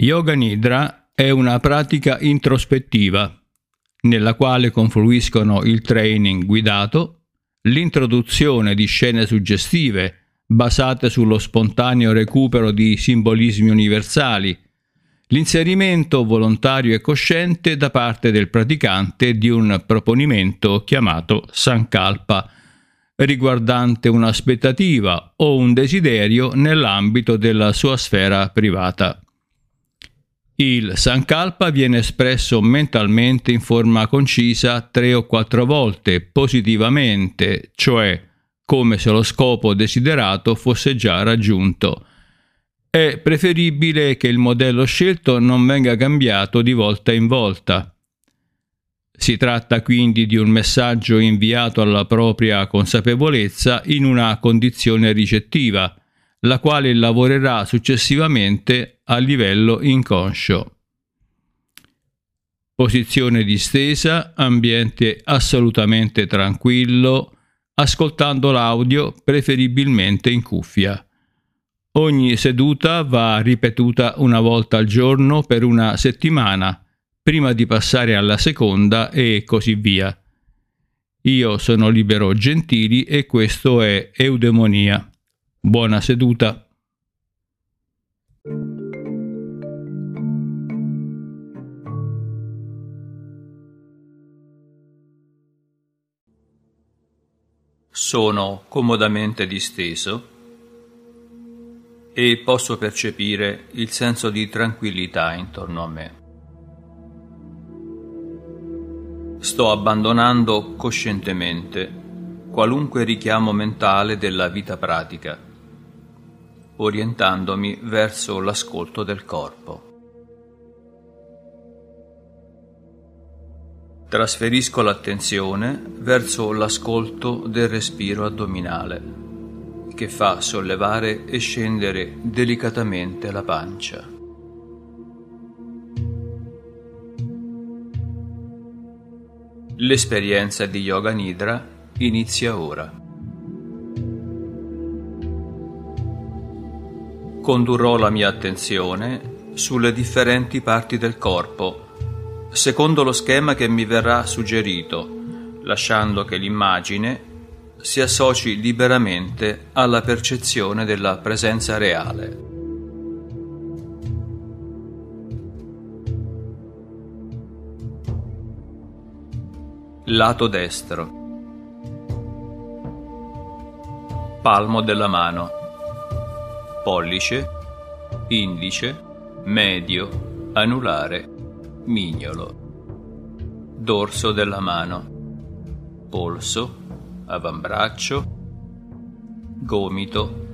Yoga Nidra è una pratica introspettiva nella quale confluiscono il training guidato, l'introduzione di scene suggestive basate sullo spontaneo recupero di simbolismi universali, l'inserimento volontario e cosciente da parte del praticante di un proponimento chiamato Sankalpa, riguardante un'aspettativa o un desiderio nell'ambito della sua sfera privata. Il Sankalpa viene espresso mentalmente in forma concisa 3 o 4 volte positivamente, cioè come se lo scopo desiderato fosse già raggiunto. È preferibile che il modello scelto non venga cambiato di volta in volta. Si tratta quindi di un messaggio inviato alla propria consapevolezza in una condizione ricettiva, la quale lavorerà successivamente a livello inconscio. Posizione distesa, ambiente assolutamente tranquillo, ascoltando l'audio preferibilmente in cuffia. Ogni seduta va ripetuta una volta al giorno per una settimana, prima di passare alla seconda e così via. Io sono Libero Gentili e questo è Eudaimonia. Buona seduta. Sono comodamente disteso e posso percepire il senso di tranquillità intorno a me. Sto abbandonando coscientemente qualunque richiamo mentale della vita pratica, orientandomi verso l'ascolto del corpo. Trasferisco l'attenzione verso l'ascolto del respiro addominale, che fa sollevare e scendere delicatamente la pancia. L'esperienza di Yoga Nidra inizia ora. Condurrò la mia attenzione sulle differenti parti del corpo, secondo lo schema che mi verrà suggerito, lasciando che l'immagine si associ liberamente alla percezione della presenza reale. Lato destro. Palmo della mano. Pollice, indice, medio, anulare, mignolo. Dorso della mano. Polso, avambraccio, gomito,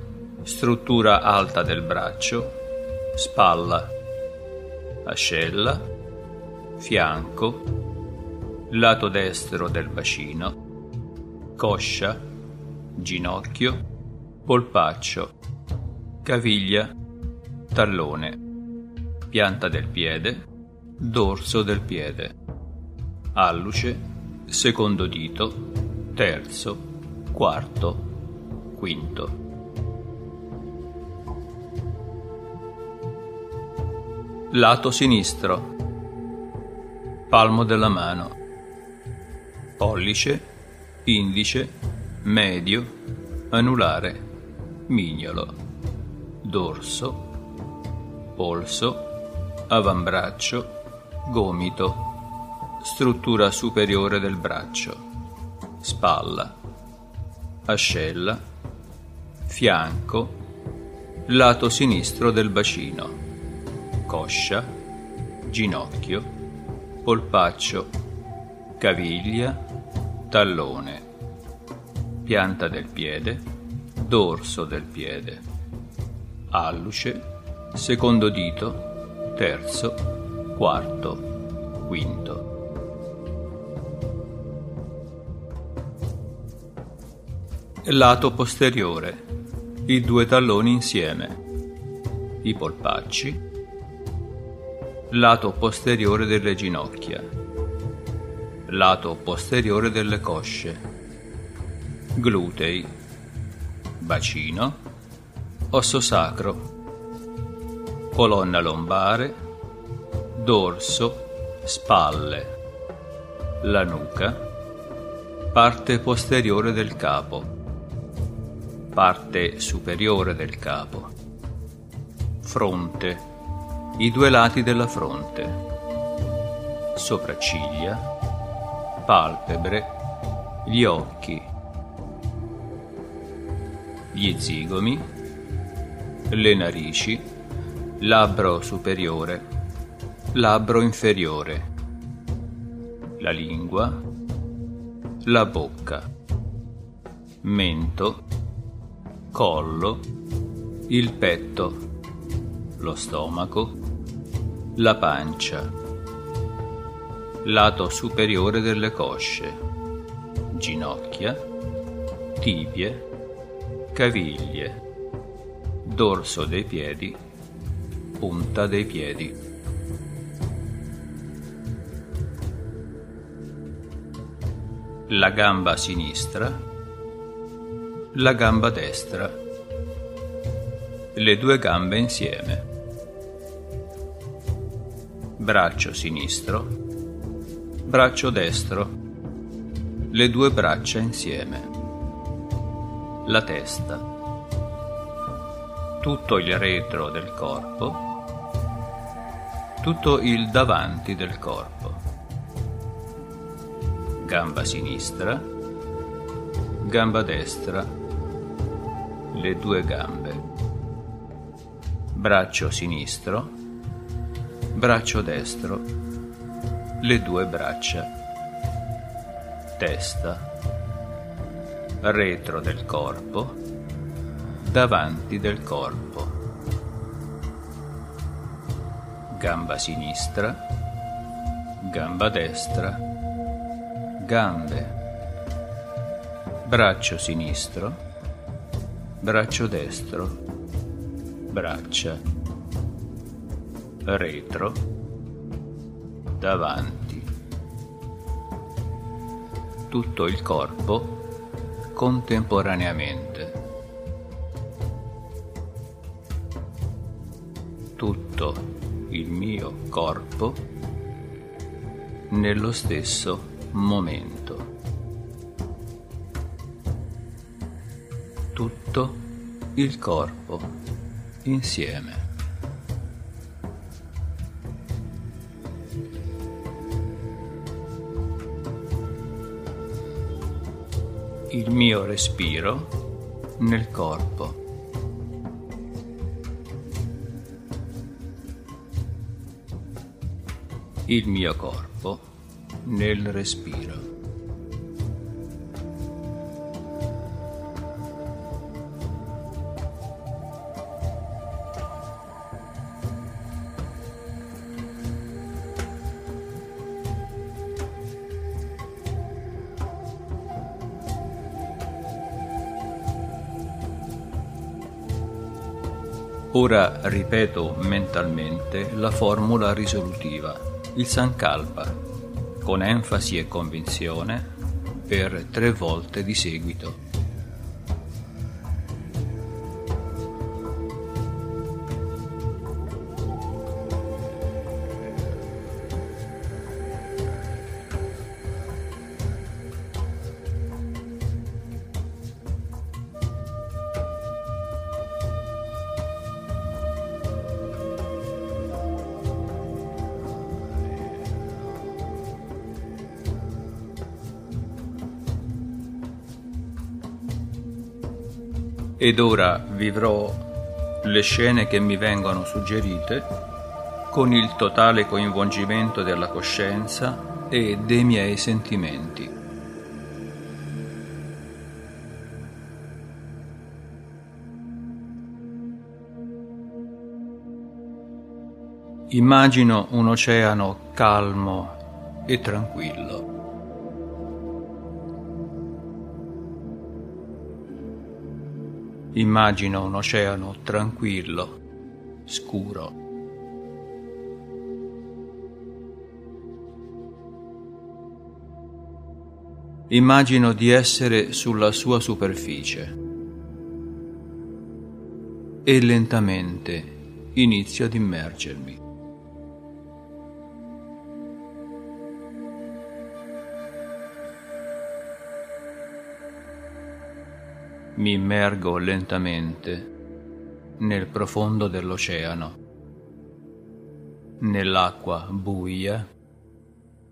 struttura alta del braccio, spalla, ascella, fianco, lato destro del bacino, coscia, ginocchio, polpaccio, caviglia, tallone, pianta del piede, dorso del piede, alluce, secondo dito, terzo, quarto, quinto. Lato sinistro. Palmo della mano. Pollice, indice, medio, anulare, mignolo. Dorso, polso, avambraccio, gomito, struttura superiore del braccio, spalla, ascella, fianco, lato sinistro del bacino, coscia, ginocchio, polpaccio, caviglia, tallone, pianta del piede, dorso del piede, alluce, secondo dito, terzo, quarto, quinto. Lato posteriore, i 2 talloni insieme, i polpacci, lato posteriore delle ginocchia, lato posteriore delle cosce, glutei, bacino, osso sacro, colonna lombare, dorso, spalle, la nuca, parte posteriore del capo, parte superiore del capo, fronte, i due lati della fronte, sopracciglia, palpebre, gli occhi, gli zigomi, le narici, labbro superiore, labbro inferiore, la lingua, la bocca, mento, collo, il petto, lo stomaco, la pancia, lato superiore delle cosce, ginocchia, tibie, caviglie, dorso dei piedi, punta dei piedi. La gamba sinistra, la gamba destra, le due gambe insieme, braccio sinistro, braccio destro, le due braccia insieme, la testa, tutto il retro del corpo, tutto il davanti del corpo. Gamba sinistra, gamba destra, le due gambe, braccio sinistro, braccio destro, le due braccia, testa, retro del corpo, davanti del corpo. Gamba sinistra, gamba destra, gambe, braccio sinistro, braccio destro, braccia, retro, davanti, tutto il corpo contemporaneamente, tutto il mio corpo nello stesso momento. Tutto il corpo insieme. Il mio respiro nel corpo. Il mio corpo nel respiro. Ora ripeto mentalmente la formula risolutiva, il Sankalpa, con enfasi e convinzione per 3 volte di seguito. Ed ora vivrò le scene che mi vengono suggerite con il totale coinvolgimento della coscienza e dei miei sentimenti. Immagino un oceano calmo e tranquillo. Immagino un oceano tranquillo, scuro. Immagino di essere sulla sua superficie e lentamente inizio ad immergermi. Mi immergo lentamente nel profondo dell'oceano, nell'acqua buia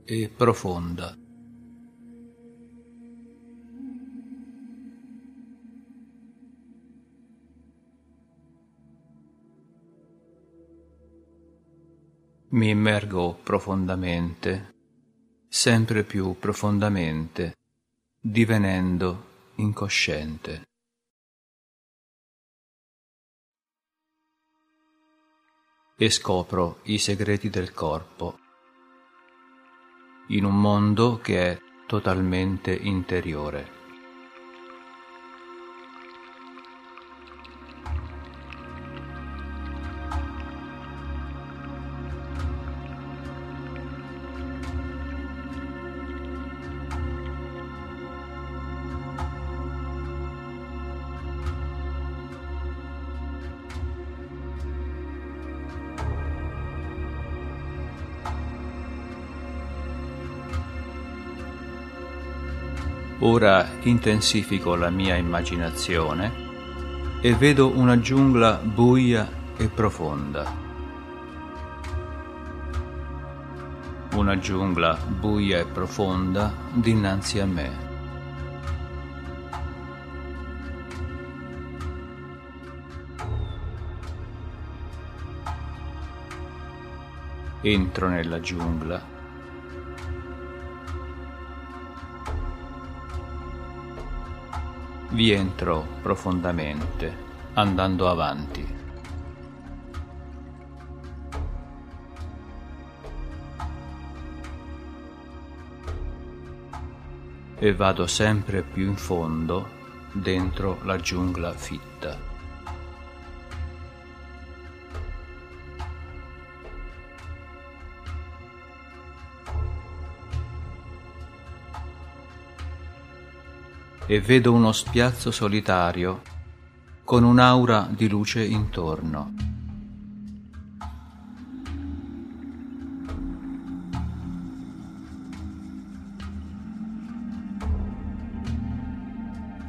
e profonda. Mi immergo profondamente, sempre più profondamente, divenendo incosciente. E scopro i segreti del corpo, in un mondo che è totalmente interiore. Ora intensifico la mia immaginazione e vedo una giungla buia e profonda. Una giungla buia e profonda dinanzi a me. Entro nella giungla. Vi entro profondamente, andando avanti. E vado sempre più in fondo, dentro la giungla fitta. E vedo uno spiazzo solitario con un'aura di luce intorno.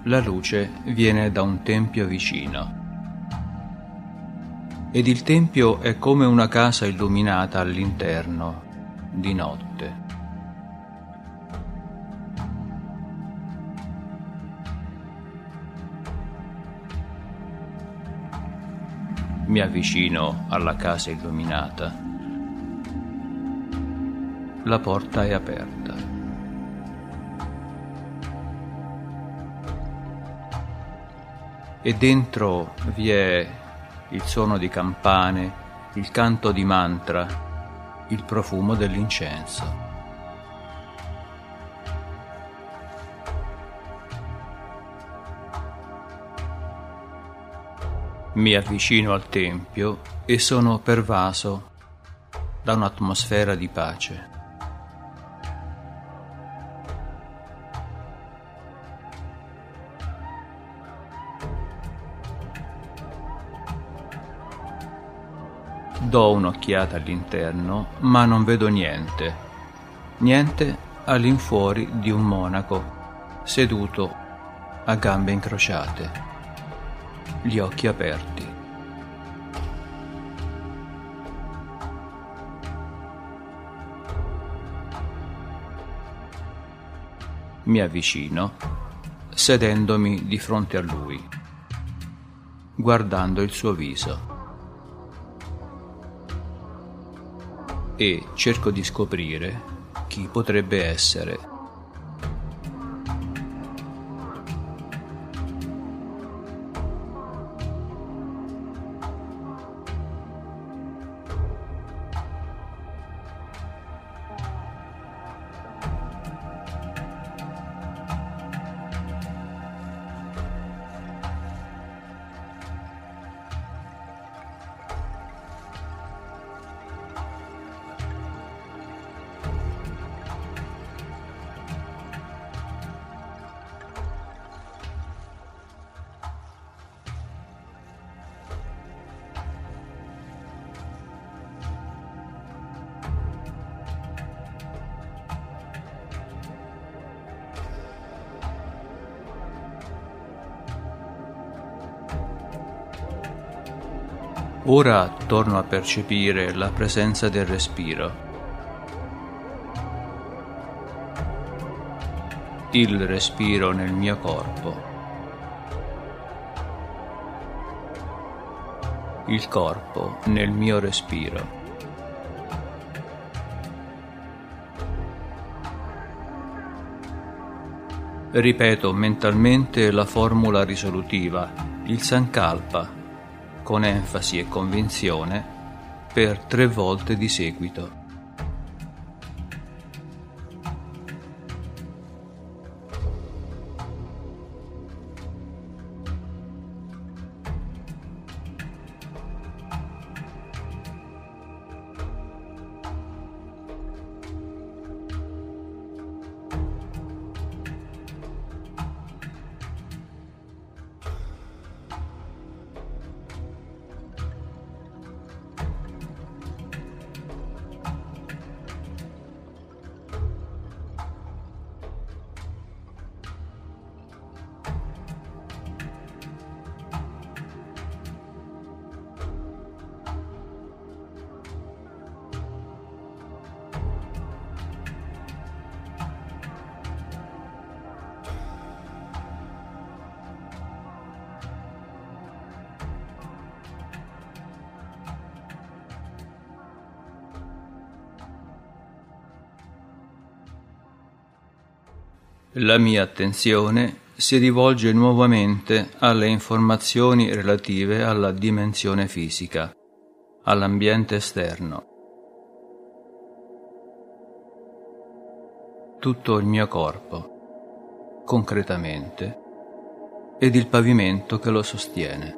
La luce viene da un tempio vicino. Ed il tempio è come una casa illuminata all'interno di notte. Mi avvicino alla casa illuminata. La porta è aperta. E dentro vi è il suono di campane, il canto di mantra, il profumo dell'incenso. Mi avvicino al tempio e sono pervaso da un'atmosfera di pace. Do un'occhiata all'interno, ma non vedo niente. Niente all'infuori di un monaco seduto a gambe incrociate, gli occhi aperti. Mi avvicino, sedendomi di fronte a lui, guardando il suo viso, e cerco di scoprire chi potrebbe essere. Ora torno a percepire la presenza del respiro. Il respiro nel mio corpo. Il corpo nel mio respiro. Ripeto mentalmente la formula risolutiva, il Sankalpa, con enfasi e convinzione, per 3 volte di seguito. La mia attenzione si rivolge nuovamente alle informazioni relative alla dimensione fisica, all'ambiente esterno. Tutto il mio corpo, concretamente, ed il pavimento che lo sostiene.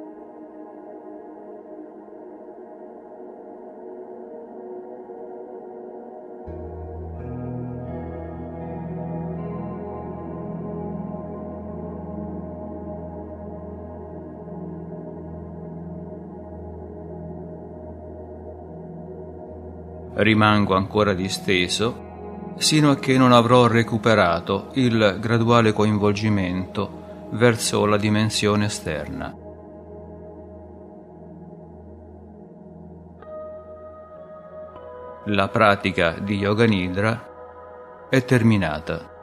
Rimango ancora disteso sino a che non avrò recuperato il graduale coinvolgimento verso la dimensione esterna. La pratica di Yoga Nidra è terminata.